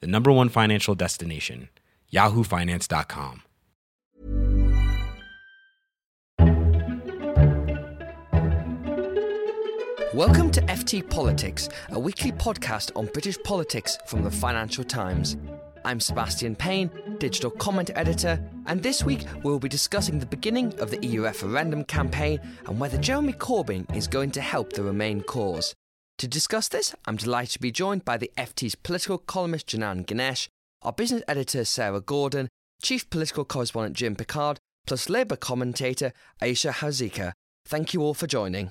the #1 financial destination, yahoofinance.com. Welcome to FT Politics, a weekly podcast on British politics from the Financial Times. I'm Sebastian Payne, digital comment editor, and this week we'll be discussing the beginning of the EU referendum campaign and whether Jeremy Corbyn is going to help the Remain cause. To discuss this, I'm delighted to be joined by the FT's political columnist Janan Ganesh, our business editor Sarah Gordon, chief political correspondent Jim Picard, plus Labour commentator Ayesha Hauzika. Thank you all for joining.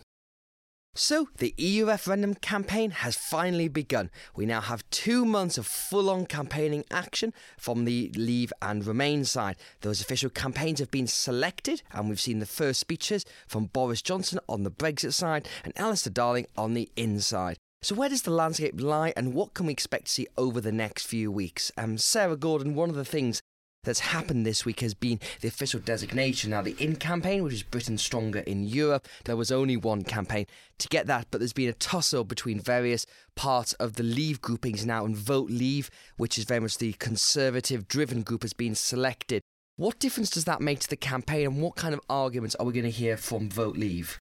So, the EU referendum campaign has finally begun. We now have 2 months of full-on campaigning action from the Leave and Remain side. Those official campaigns have been selected, and we've seen the first speeches from Boris Johnson on the Brexit side and Alistair Darling on the inside. So where does the landscape lie, and what can we expect to see over the next few weeks? Sarah Gordon, one of the things that's happened this week has been the official designation. Now, the In campaign, which is Britain Stronger in Europe, there was only one campaign to get that, but there's been a tussle between various parts of the Leave groupings now, and Vote Leave, which is very much the conservative-driven group, has been selected. What difference does that make to the campaign, and what kind of arguments are we going to hear from Vote Leave?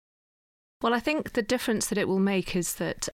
Well, I think the difference that it will make is that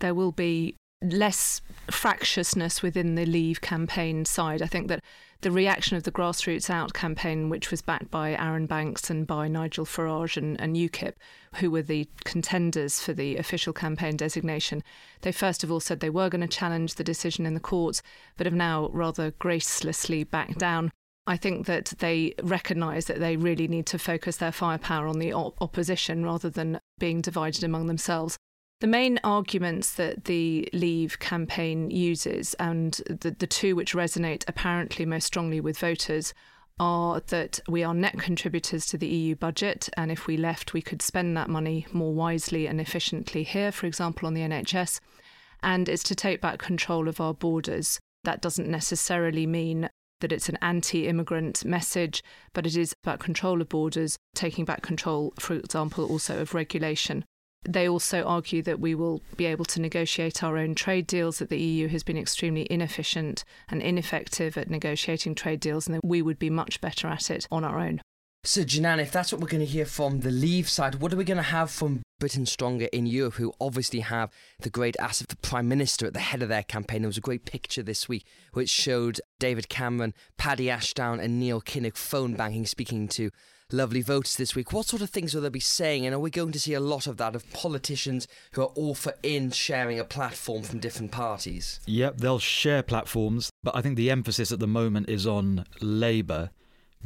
there will be less fractiousness within the Leave campaign side. I think that the reaction of the Grassroots Out campaign, which was backed by Aaron Banks and by Nigel Farage and UKIP, who were the contenders for the official campaign designation, they first of all said they were going to challenge the decision in the courts, but have now rather gracelessly backed down. I think that they recognise that they really need to focus their firepower on the opposition rather than being divided among themselves. The main arguments that the Leave campaign uses, and the two which resonate apparently most strongly with voters, are that we are net contributors to the EU budget, and if we left, we could spend that money more wisely and efficiently here, for example, on the NHS, and it's to take back control of our borders. That doesn't necessarily mean that it's an anti-immigrant message, but it is about control of borders, taking back control, for example, also of regulation. They also argue that we will be able to negotiate our own trade deals, that the EU has been extremely inefficient and ineffective at negotiating trade deals, and that we would be much better at it on our own. So, Janan, if that's what we're going to hear from the Leave side, what are we going to have from Britain Stronger in Europe, who obviously have the great ass of the Prime Minister at the head of their campaign? There was a great picture this week which showed David Cameron, Paddy Ashdown and Neil Kinnock phone banking, speaking to lovely voters this week. What sort of things will they be saying, and are we going to see a lot of that, of politicians who are all for in sharing a platform from different parties? Yep, they'll share platforms, but I think the emphasis at the moment is on Labour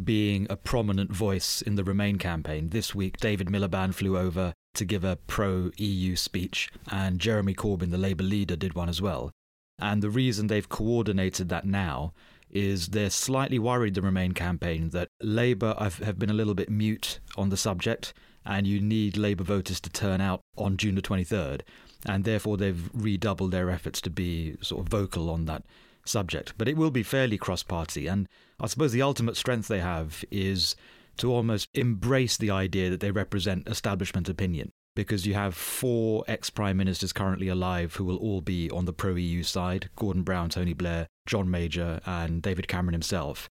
being a prominent voice in the Remain campaign. This week, David Miliband flew over to give a pro-EU speech, and Jeremy Corbyn, the Labour leader, did one as well. And the reason they've coordinated that now is they're slightly worried, the Remain campaign, that Labour have been a little bit mute on the subject, and you need Labour voters to turn out on June the 23rd, and therefore they've redoubled their efforts to be sort of vocal on that subject. But it will be fairly cross-party, and I suppose the ultimate strength they have is to almost embrace the idea that they represent establishment opinion, because you have 4 ex-prime ministers currently alive who will all be on the pro-EU side: Gordon Brown, Tony Blair, John Major and David Cameron himself.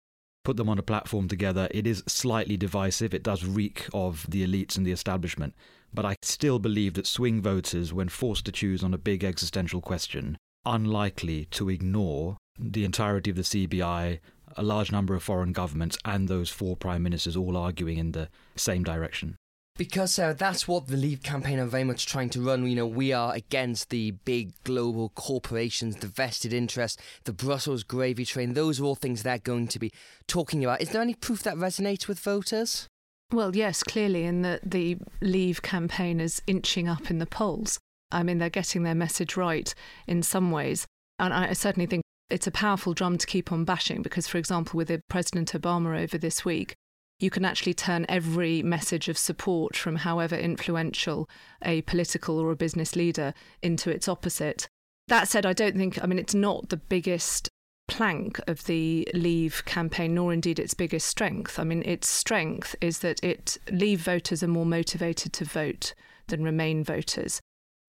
Put them on a platform together. It is slightly divisive. It does reek of the elites and the establishment. But I still believe that swing voters, when forced to choose on a big existential question, are unlikely to ignore the entirety of the CBI, a large number of foreign governments and those 4 prime ministers all arguing in the same direction. Because that's what the Leave campaign are very much trying to run. You know, we are against the big global corporations, the vested interests, the Brussels gravy train. Those are all things they're going to be talking about. Is there any proof that resonates with voters? Well, yes, clearly, in that the Leave campaign is inching up in the polls. I mean, they're getting their message right in some ways. And I certainly think it's a powerful drum to keep on bashing because, for example, with President Obama over this week, you can actually turn every message of support from however influential a political or a business leader into its opposite. That said, it's not the biggest plank of the Leave campaign, nor indeed its biggest strength. Its strength is that Leave voters are more motivated to vote than Remain voters.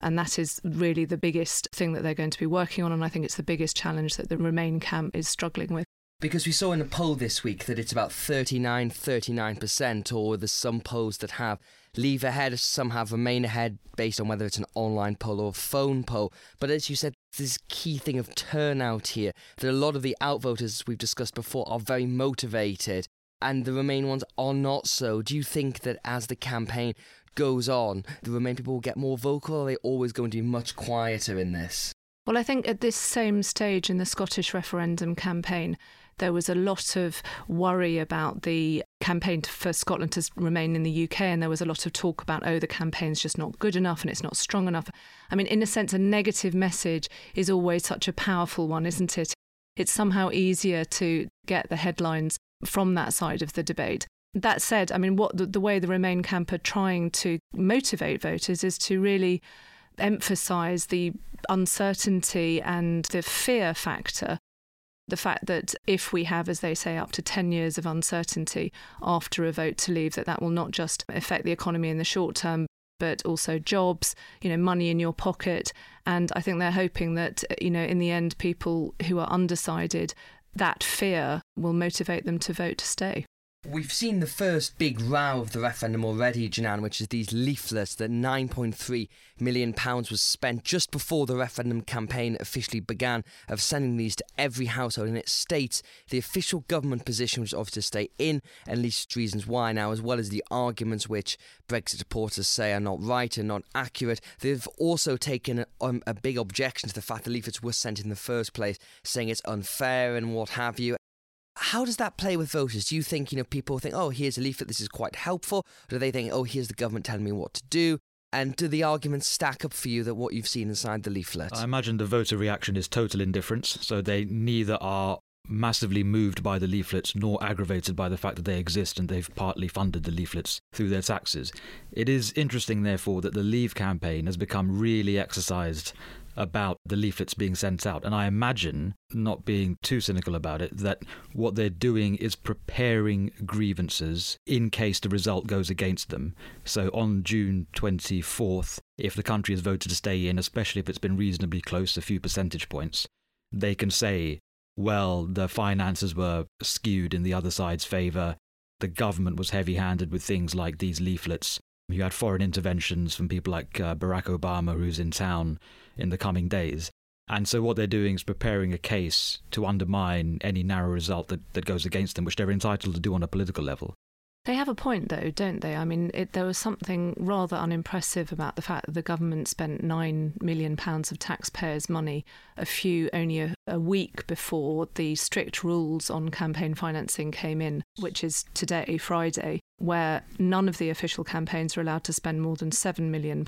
And that is really the biggest thing that they're going to be working on. And I think it's the biggest challenge that the Remain camp is struggling with. Because we saw in a poll this week that it's about 39%, or there's some polls that have Leave ahead, some have Remain ahead, based on whether it's an online poll or a phone poll. But as you said, this key thing of turnout here, that a lot of the outvoters we've discussed before are very motivated, and the Remain ones are not so. Do you think that as the campaign goes on, the Remain people will get more vocal, or are they always going to be much quieter in this? Well, I think at this same stage in the Scottish referendum campaign, there was a lot of worry about the campaign for Scotland to remain in the UK, and there was a lot of talk about, the campaign's just not good enough and it's not strong enough. In a sense, a negative message is always such a powerful one, isn't it? It's somehow easier to get the headlines from that side of the debate. That said, the way the Remain camp are trying to motivate voters is to really emphasise the uncertainty and the fear factor. The fact that if we have, as they say, up to 10 years of uncertainty after a vote to Leave, that will not just affect the economy in the short term, but also jobs, money in your pocket. And I think they're hoping that, in the end, people who are undecided, that fear will motivate them to vote to stay. We've seen the first big row of the referendum already, Janan, which is these leaflets that £9.3 million was spent just before the referendum campaign officially began of sending these to every household. And it states the official government position, which is obviously to stay in, and lists reasons why now, as well as the arguments which Brexit supporters say are not right and not accurate. They've also taken a big objection to the fact the leaflets were sent in the first place, saying it's unfair and what have you. How does that play with voters? Do you think, people think, oh, here's a leaflet, this is quite helpful? Or do they think, oh, here's the government telling me what to do? And do the arguments stack up for you that what you've seen inside the leaflet? I imagine the voter reaction is total indifference. So they neither are massively moved by the leaflets nor aggravated by the fact that they exist and they've partly funded the leaflets through their taxes. It is interesting, therefore, that the Leave campaign has become really exercised about the leaflets being sent out. And I imagine, not being too cynical about it, that what they're doing is preparing grievances in case the result goes against them. So on June 24th, if the country has voted to stay in, especially if it's been reasonably close, a few percentage points, they can say, well, the finances were skewed in the other side's favour, the government was heavy-handed with things like these leaflets. You had foreign interventions from people like Barack Obama, who's in town in the coming days. And so what they're doing is preparing a case to undermine any narrow result that goes against them, which they're entitled to do on a political level. They have a point, though, don't they? There was something rather unimpressive about the fact that the government spent £9 million of taxpayers' money only a week before the strict rules on campaign financing came in, which is today, Friday, where none of the official campaigns are allowed to spend more than £7 million,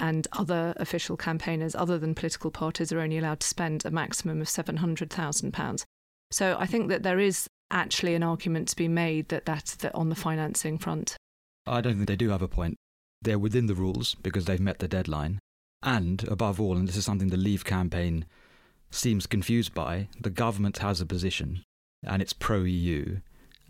and other official campaigners, other than political parties, are only allowed to spend a maximum of £700,000. So I think that there is actually an argument to be made that on the financing front. I don't think they do have a point. They're within the rules because they've met the deadline. And above all, and this is something the Leave campaign seems confused by, the government has a position and it's pro-EU.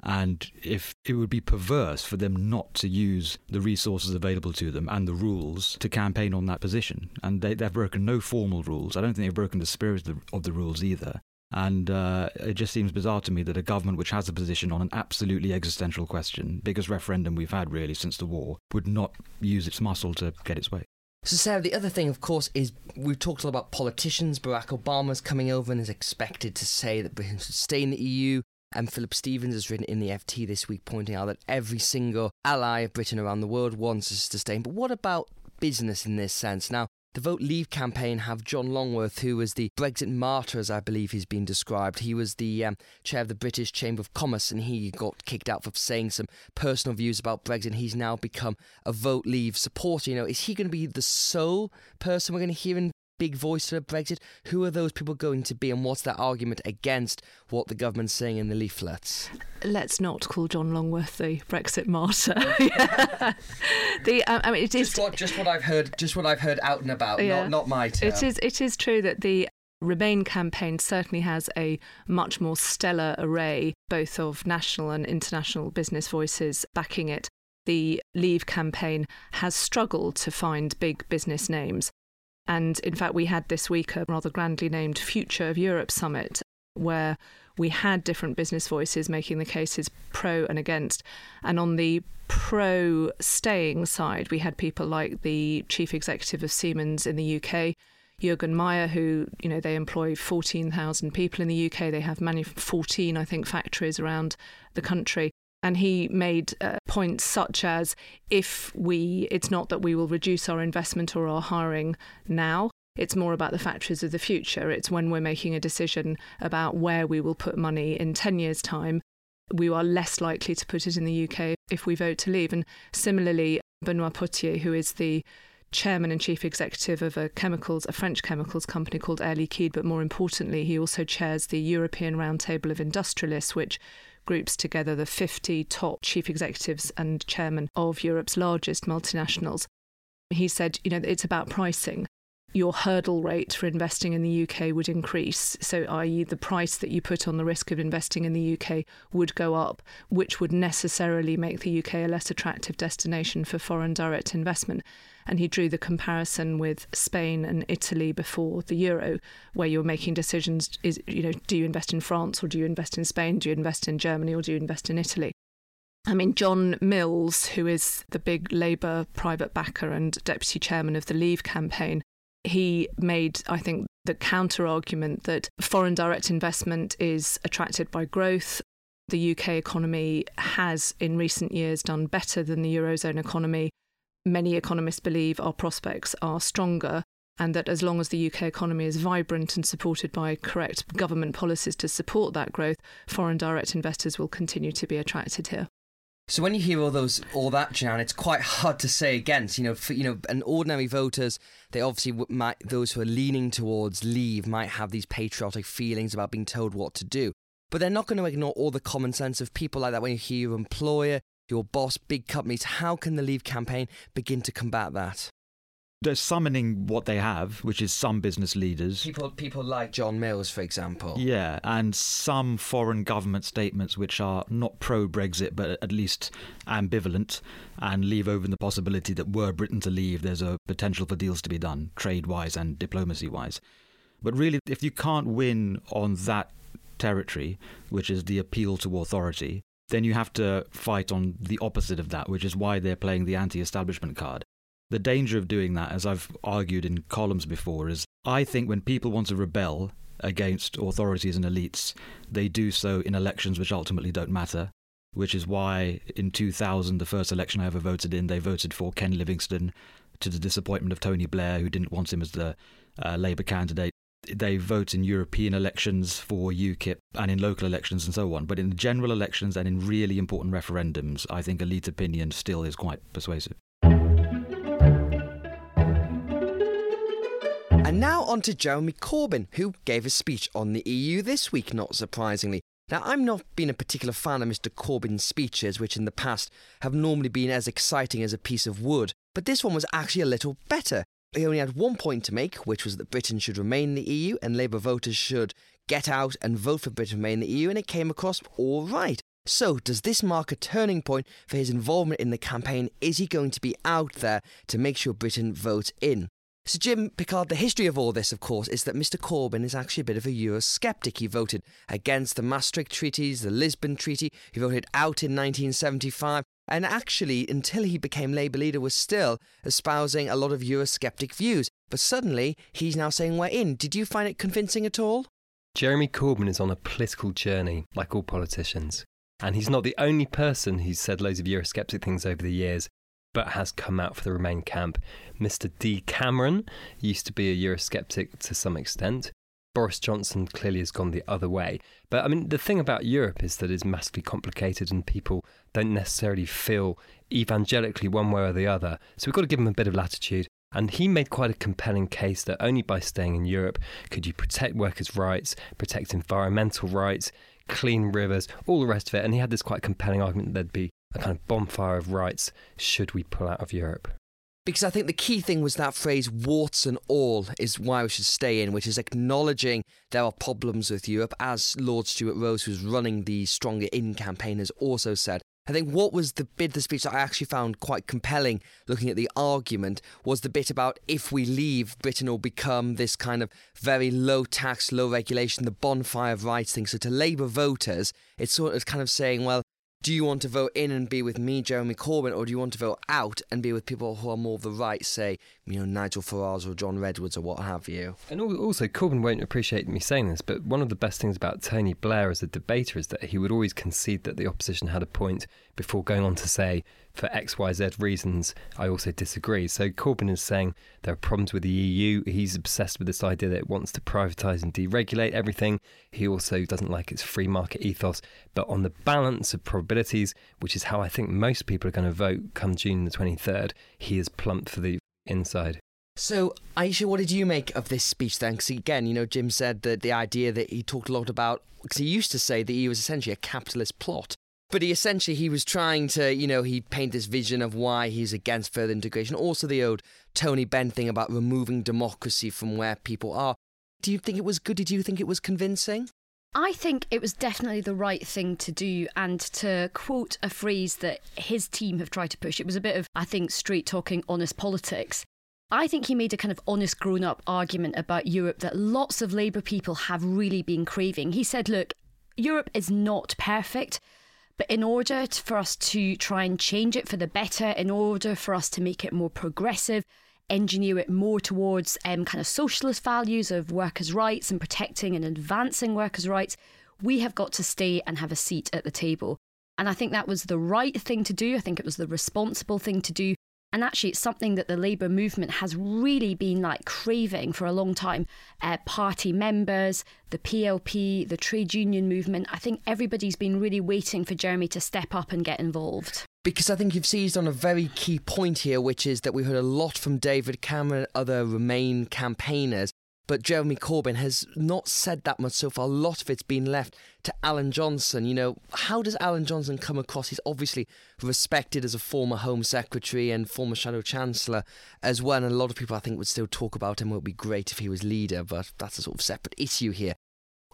And if it would be perverse for them not to use the resources available to them and the rules to campaign on that position. And they've broken no formal rules. I don't think they've broken the spirit of the rules either. And it just seems bizarre to me that a government which has a position on an absolutely existential question, biggest referendum we've had really since the war, would not use its muscle to get its way. So Sarah, the other thing, of course, is we've talked a lot about politicians. Barack Obama's coming over and is expected to say that Britain should stay in the EU. And Philip Stevens has written in the FT this week pointing out that every single ally of Britain around the world wants us to stay in. But what about business in this sense? Now, the Vote Leave campaign have John Longworth, who was the Brexit martyr, as I believe he's been described. He was the chair of the British Chamber of Commerce, and he got kicked out for saying some personal views about Brexit. He's now become a Vote Leave supporter. Is he going to be the sole person we're going to hear in big voice for Brexit? Who are those people going to be, and what's their argument against what the government's saying in the leaflets? Let's not call John Longworth the Brexit martyr. It is just what I've heard out and about. Yeah. Not my term. It is true that the Remain campaign certainly has a much more stellar array, both of national and international business voices backing it. The Leave campaign has struggled to find big business names. And in fact, we had this week a rather grandly named Future of Europe Summit, where we had different business voices making the cases pro and against. And on the pro-staying side, we had people like the chief executive of Siemens in the UK, Jürgen Meyer, who, you know, they employ 14,000 people in the UK. They have 14, I think, factories around the country. And he made points such as, it's not that we will reduce our investment or our hiring now. It's more about the factories of the future. It's when we're making a decision about where we will put money in 10 years' time, we are less likely to put it in the UK if we vote to leave. And similarly, Benoit Potier, who is the chairman and chief executive of a French chemicals company called Air Liquide, but more importantly, he also chairs the European Roundtable of Industrialists, which groups together the 50 top chief executives and chairmen of Europe's largest multinationals. He said, you know, it's about pricing. Your hurdle rate for investing in the UK would increase. So, i.e., the price that you put on the risk of investing in the UK would go up, which would necessarily make the UK a less attractive destination for foreign direct investment. And he drew the comparison with Spain and Italy before the euro, where you're making decisions, do you invest in France or do you invest in Spain? Do you invest in Germany or do you invest in Italy? I mean, John Mills, who is the big Labour private backer and deputy chairman of the Leave campaign, he made, I think, the counter-argument that foreign direct investment is attracted by growth. The UK economy has, in recent years, done better than the Eurozone economy. Many economists believe our prospects are stronger, and that as long as the UK economy is vibrant and supported by correct government policies to support that growth, foreign direct investors will continue to be attracted here. So when you hear all that, Janan, it's quite hard to say against. And ordinary voters, they obviously might. Those who are leaning towards Leave might have these patriotic feelings about being told what to do, but they're not going to ignore all the common sense of people like that. When you hear your employer, your boss, big companies, how can the Leave campaign begin to combat that? They're summoning what they have, which is some business leaders. People like John Mills, for example. Yeah, and some foreign government statements which are not pro-Brexit, but at least ambivalent, and leave open the possibility that were Britain to leave, there's a potential for deals to be done, trade-wise and diplomacy-wise. But really, if you can't win on that territory, which is the appeal to authority, then you have to fight on the opposite of that, which is why they're playing the anti-establishment card. The danger of doing that, as I've argued in columns before, is I think when people want to rebel against authorities and elites, they do so in elections which ultimately don't matter, which is why in 2000, the first election I ever voted in, they voted for Ken Livingstone, to the disappointment of Tony Blair, who didn't want him as the Labour candidate. They vote in European elections for UKIP and in local elections and so on. But in general elections and in really important referendums, I think elite opinion still is quite persuasive. And now on to Jeremy Corbyn, who gave a speech on the EU this week, not surprisingly. Now, I've not been a particular fan of Mr Corbyn's speeches, which in the past have normally been as exciting as a piece of wood, but this one was actually a little better. He only had one point to make, which was that Britain should remain in the EU and Labour voters should get out and vote for Britain to remain in the EU, and it came across all right. So, does this mark a turning point for his involvement in the campaign? Is he going to be out there to make sure Britain votes in? So Jim Picard, the history of all this, of course, is that Mr Corbyn is actually a bit of a Eurosceptic. He voted against the Maastricht treaties, the Lisbon Treaty. He voted out in 1975. And actually, until he became Labour leader, was still espousing a lot of Eurosceptic views. But suddenly, he's now saying we're in. Did you find it convincing at all? Jeremy Corbyn is on a political journey, like all politicians. And he's not the only person who's said loads of Eurosceptic things over the years, but has come out for the Remain camp. Mr D. Cameron used to be a Eurosceptic to some extent. Boris Johnson clearly has gone the other way. But I mean, the thing about Europe is that it's massively complicated and people don't necessarily feel evangelically one way or the other. So we've got to give them a bit of latitude And he made quite a compelling case that only by staying in Europe could you protect workers' rights, protect environmental rights, clean rivers, all the rest of it. And he had this quite compelling argument that there'd be a kind of bonfire of rights should we pull out of Europe. Because I think the key thing was that phrase, warts and all, is why we should stay in, which is acknowledging there are problems with Europe, as Lord Stuart Rose, who's running the Stronger In campaign, has also said. I think what was the bit of the speech that I actually found quite compelling, looking at the argument, was the bit about if we leave, Britain will become this kind of very low tax, low regulation, the bonfire of rights thing. So to Labour voters, it's sort of kind of saying, well, do you want to vote in and be with me, Jeremy Corbyn, or do you want to vote out and be with people who are more of the right, say, you know, Nigel Farage or John Redwood or what have you? And also, Corbyn won't appreciate me saying this, but one of the best things about Tony Blair as a debater is that he would always concede that the opposition had a point before going on to say, for X, Y, Z reasons, I also disagree. So Corbyn is saying there are problems with the EU. He's obsessed with this idea that it wants to privatise and deregulate everything. He also doesn't like its free market ethos. But on the balance of probabilities, which is how I think most people are going to vote come June the 23rd, he is plumped for the inside. So, Ayesha, what did you make of this speech then? Because again, you know, Jim said that the idea that he talked a lot about, because he used to say the EU was essentially a capitalist plot. But he was trying to, you know, he painted this vision of why he's against further integration. Also the old Tony Benn thing about removing democracy from where people are. Do you think it was good? Did you think it was convincing? I think it was definitely the right thing to do, and to quote a phrase that his team have tried to push. It was a bit of, I think, straight-talking, honest politics. I think he made a kind of honest grown-up argument about Europe that lots of Labour people have really been craving. He said, look, Europe is not perfect. But in order for us to try and change it for the better, in order for us to make it more progressive, engineer it more towards kind of socialist values of workers' rights and protecting and advancing workers' rights, we have got to stay and have a seat at the table. And I think that was the right thing to do. I think it was the responsible thing to do. And actually, it's something that the Labour movement has really been like craving for a long time. Party members, the PLP, the trade union movement. I think everybody's been really waiting for Jeremy to step up and get involved. Because I think you've seized on a very key point here, which is that we heard a lot from David Cameron and other Remain campaigners. But Jeremy Corbyn has not said that much so far. A lot of it's been left to Alan Johnson. You know, how does Alan Johnson come across? He's obviously respected as a former Home Secretary and former Shadow Chancellor as well. And a lot of people, I think, would still talk about him. It would be great if he was leader, but that's a sort of separate issue here.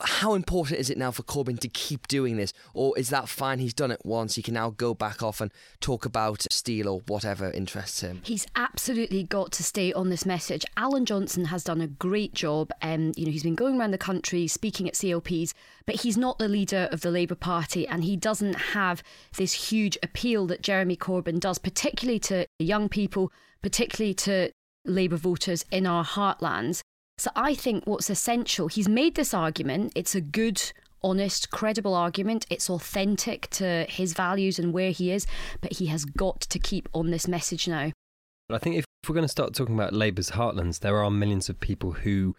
How important is it now for Corbyn to keep doing this? Or is that fine? He's done it once. He can now go back off and talk about steel or whatever interests him. He's absolutely got to stay on this message. Alan Johnson has done a great job. You know, he's been going around the country speaking at CLPs, but he's not the leader of the Labour Party, and he doesn't have this huge appeal that Jeremy Corbyn does, particularly to young people, particularly to Labour voters in our heartlands. So I think what's essential, he's made this argument, it's a good, honest, credible argument, it's authentic to his values and where he is, but he has got to keep on this message now. But I think if we're going to start talking about Labour's heartlands, there are millions of people who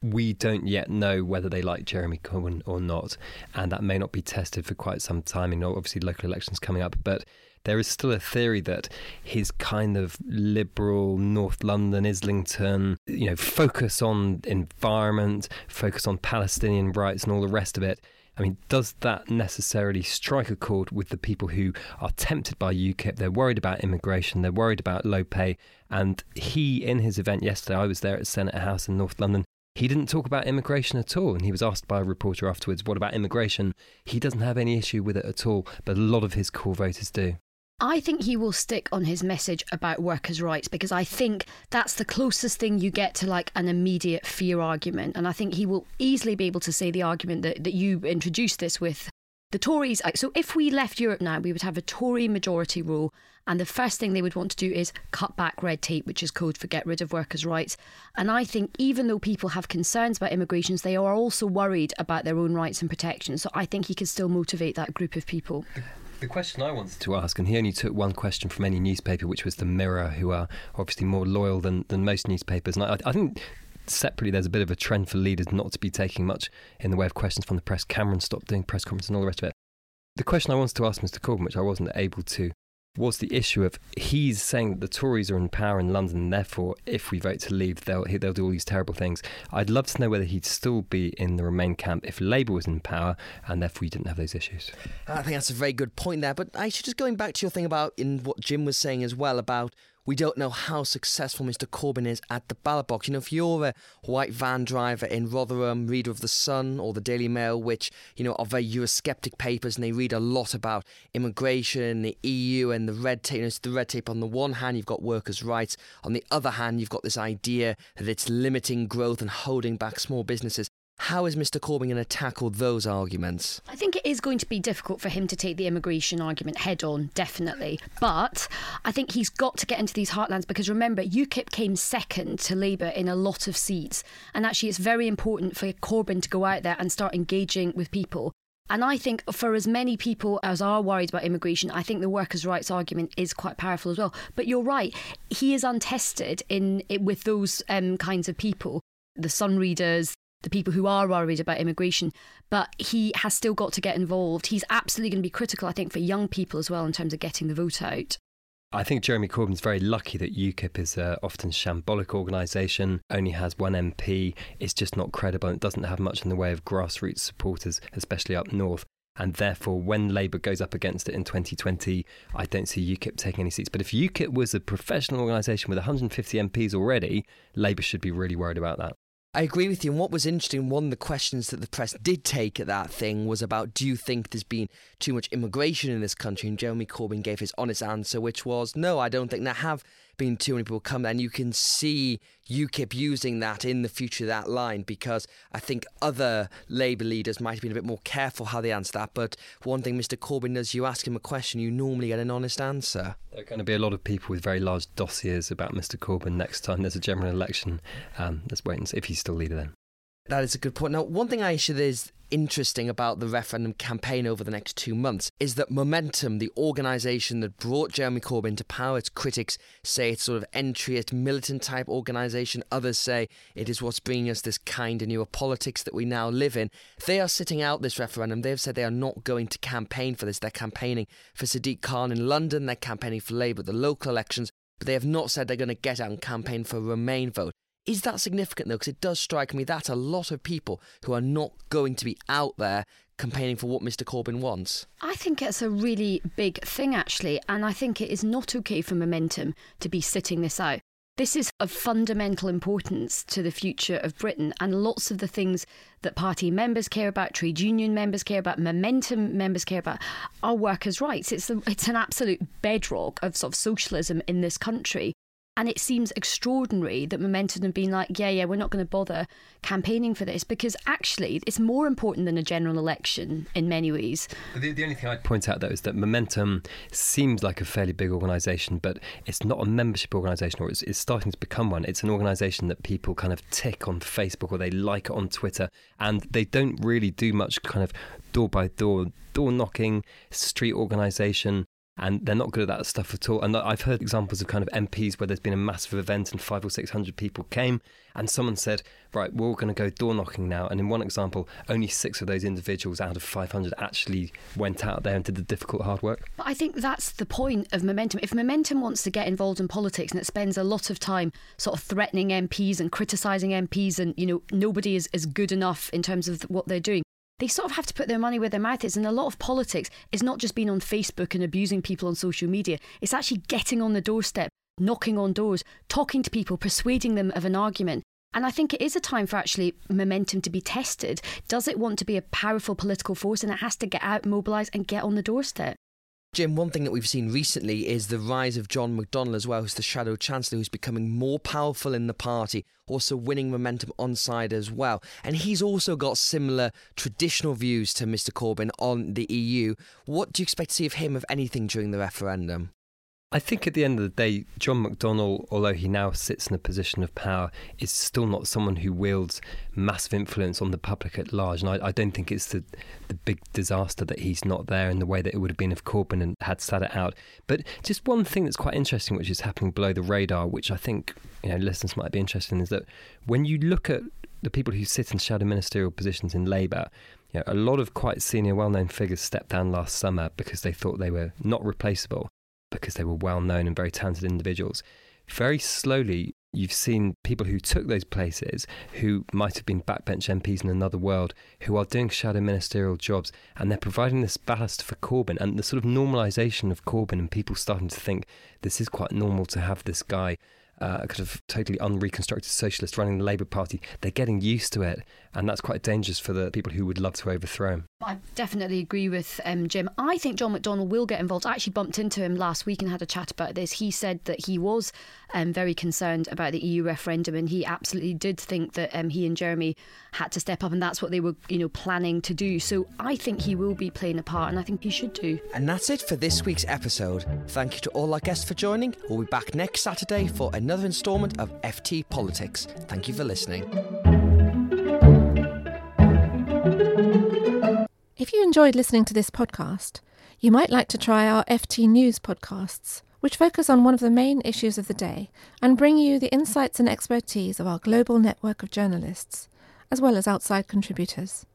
we don't yet know whether they like Jeremy Corbyn or not, and that may not be tested for quite some time, and obviously local elections coming up, but there is still a theory that his kind of liberal North London, Islington, you know, focus on environment, focus on Palestinian rights and all the rest of it. I mean, does that necessarily strike a chord with the people who are tempted by UKIP? They're worried about immigration, they're worried about low pay. And he, in his event yesterday, I was there at Senate House in North London, he didn't talk about immigration at all. And he was asked by a reporter afterwards, what about immigration? He doesn't have any issue with it at all, but a lot of his core voters do. I think he will stick on his message about workers' rights, because I think that's the closest thing you get to like an immediate fear argument. And I think he will easily be able to say the argument that you introduced this with. The Tories, so if we left Europe now, we would have a Tory majority rule. And the first thing they would want to do is cut back red tape, which is code for get rid of workers' rights. And I think even though people have concerns about immigration, they are also worried about their own rights and protections. So I think he can still motivate that group of people. The question I wanted to ask, and he only took one question from any newspaper, which was the Mirror, who are obviously more loyal than most newspapers. And I think separately there's a bit of a trend for leaders not to be taking much in the way of questions from the press. Cameron stopped doing press conferences and all the rest of it. The question I wanted to ask Mr Corbyn, which I wasn't able to was the issue of he's saying that the Tories are in power in London, and therefore, if we vote to leave, they'll do all these terrible things. I'd love to know whether he'd still be in the Remain camp if Labour was in power, and therefore you didn't have those issues. I think that's a very good point there. But actually, just going back to your thing about in what Jim was saying as well about we don't know how successful Mr Corbyn is at the ballot box. You know, if you're a white van driver in Rotherham, reader of The Sun or the Daily Mail, which, you know, are very Eurosceptic papers and they read a lot about immigration, the EU and the red tape. You know, it's the red tape on the one hand, you've got workers' rights. On the other hand, you've got this idea that it's limiting growth and holding back small businesses. How is Mr Corbyn going to tackle those arguments? I think it is going to be difficult for him to take the immigration argument head on, definitely. But I think he's got to get into these heartlands because, remember, UKIP came second to Labour in a lot of seats. And actually, it's very important for Corbyn to go out there and start engaging with people. And I think for as many people as are worried about immigration, I think the workers' rights argument is quite powerful as well. But you're right, he is untested with those kinds of people, the Sun readers, the people who are worried about immigration, but he has still got to get involved. He's absolutely going to be critical, I think, for young people as well in terms of getting the vote out. I think Jeremy Corbyn's very lucky that UKIP is an often shambolic organisation, only has one MP, it's just not credible and it doesn't have much in the way of grassroots supporters, especially up north. And therefore, when Labour goes up against it in 2020, I don't see UKIP taking any seats. But if UKIP was a professional organisation with 150 MPs already, Labour should be really worried about that. I agree with you. And what was interesting, one of the questions that the press did take at that thing was about, do you think there's been too much immigration in this country? And Jeremy Corbyn gave his honest answer, which was, no, I don't think there have been too many people come there. And you can see UKIP using that in the future, that line, because I think other Labour leaders might have been a bit more careful how they answer that. But one thing Mr Corbyn does, you ask him a question, you normally get an honest answer. There are going to be a lot of people with very large dossiers about Mr Corbyn next time there's a general election. Let's wait and see if he's still leader then. That is a good point. Now, one thing, Ayesha, is interesting about the referendum campaign over the next 2 months is that Momentum, the organisation that brought Jeremy Corbyn to power, its critics say it's sort of entryist, militant-type organisation. Others say it is what's bringing us this kind of newer politics that we now live in. They are sitting out this referendum. They have said they are not going to campaign for this. They're campaigning for Sadiq Khan in London. They're campaigning for Labour at the local elections. But they have not said they're going to get out and campaign for a Remain vote. Is that significant, though? Because it does strike me that a lot of people who are not going to be out there campaigning for what Mr Corbyn wants. I think it's a really big thing, actually, and I think it is not OK for Momentum to be sitting this out. This is of fundamental importance to the future of Britain, and lots of the things that party members care about, trade union members care about, Momentum members care about, are workers' rights. It's an absolute bedrock of sort of socialism in this country. And it seems extraordinary that Momentum have been like, yeah, we're not going to bother campaigning for this, because actually it's more important than a general election in many ways. The only thing I'd point out, though, is that Momentum seems like a fairly big organisation, but it's not a membership organisation, or it's starting to become one. It's an organisation that people kind of tick on Facebook or they like it on Twitter, and they don't really do much kind of door knocking, street organisation. And they're not good at that stuff at all. And I've heard examples of kind of MPs where there's been a massive event and 500 or 600 people came and someone said, right, we're all going to go door knocking now. And in one example, only 6 of those individuals out of 500 actually went out there and did the difficult hard work. But I think that's the point of Momentum. If Momentum wants to get involved in politics and it spends a lot of time sort of threatening MPs and criticising MPs and, you know, nobody is good enough in terms of what they're doing, they sort of have to put their money where their mouth is. And a lot of politics is not just being on Facebook and abusing people on social media. It's actually getting on the doorstep, knocking on doors, talking to people, persuading them of an argument. And I think it is a time for actually Momentum to be tested. Does it want to be a powerful political force? And it has to get out, mobilise and get on the doorstep. Jim, one thing that we've seen recently is the rise of John McDonnell as well, who's the shadow chancellor, who's becoming more powerful in the party, also winning Momentum on side as well. And he's also got similar traditional views to Mr Corbyn on the EU. What do you expect to see of him, if anything, during the referendum? I think at the end of the day, John McDonnell, although he now sits in a position of power, is still not someone who wields massive influence on the public at large. And I don't think it's the big disaster that he's not there in the way that it would have been if Corbyn had sat it out. But just one thing that's quite interesting, which is happening below the radar, which I think, you know, listeners might be interested in, is that when you look at the people who sit in shadow ministerial positions in Labour, you know, a lot of quite senior, well-known figures stepped down last summer because they thought they were not replaceable. because they were well-known and very talented individuals. Very slowly, you've seen people who took those places, who might have been backbench MPs in another world, who are doing shadow ministerial jobs, and they're providing this ballast for Corbyn, and the sort of normalisation of Corbyn and people starting to think this is quite normal to have this guy, kind of totally unreconstructed socialist running the Labour Party. They're getting used to it, and that's quite dangerous for the people who would love to overthrow him. I definitely agree with Jim. I think John McDonnell will get involved. I actually bumped into him last week and had a chat about this. He said that he was very concerned about the EU referendum, and he absolutely did think that he and Jeremy had to step up, and that's what they were, you know, planning to do. So I think he will be playing a part, and I think he should do. And that's it for this week's episode. Thank you to all our guests for joining. We'll be back next Saturday for another instalment of FT Politics. Thank you for listening. If you enjoyed listening to this podcast, you might like to try our FT News podcasts, which focus on one of the main issues of the day and bring you the insights and expertise of our global network of journalists, as well as outside contributors.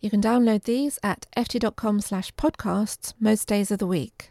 You can download these at ft.com/podcasts most days of the week.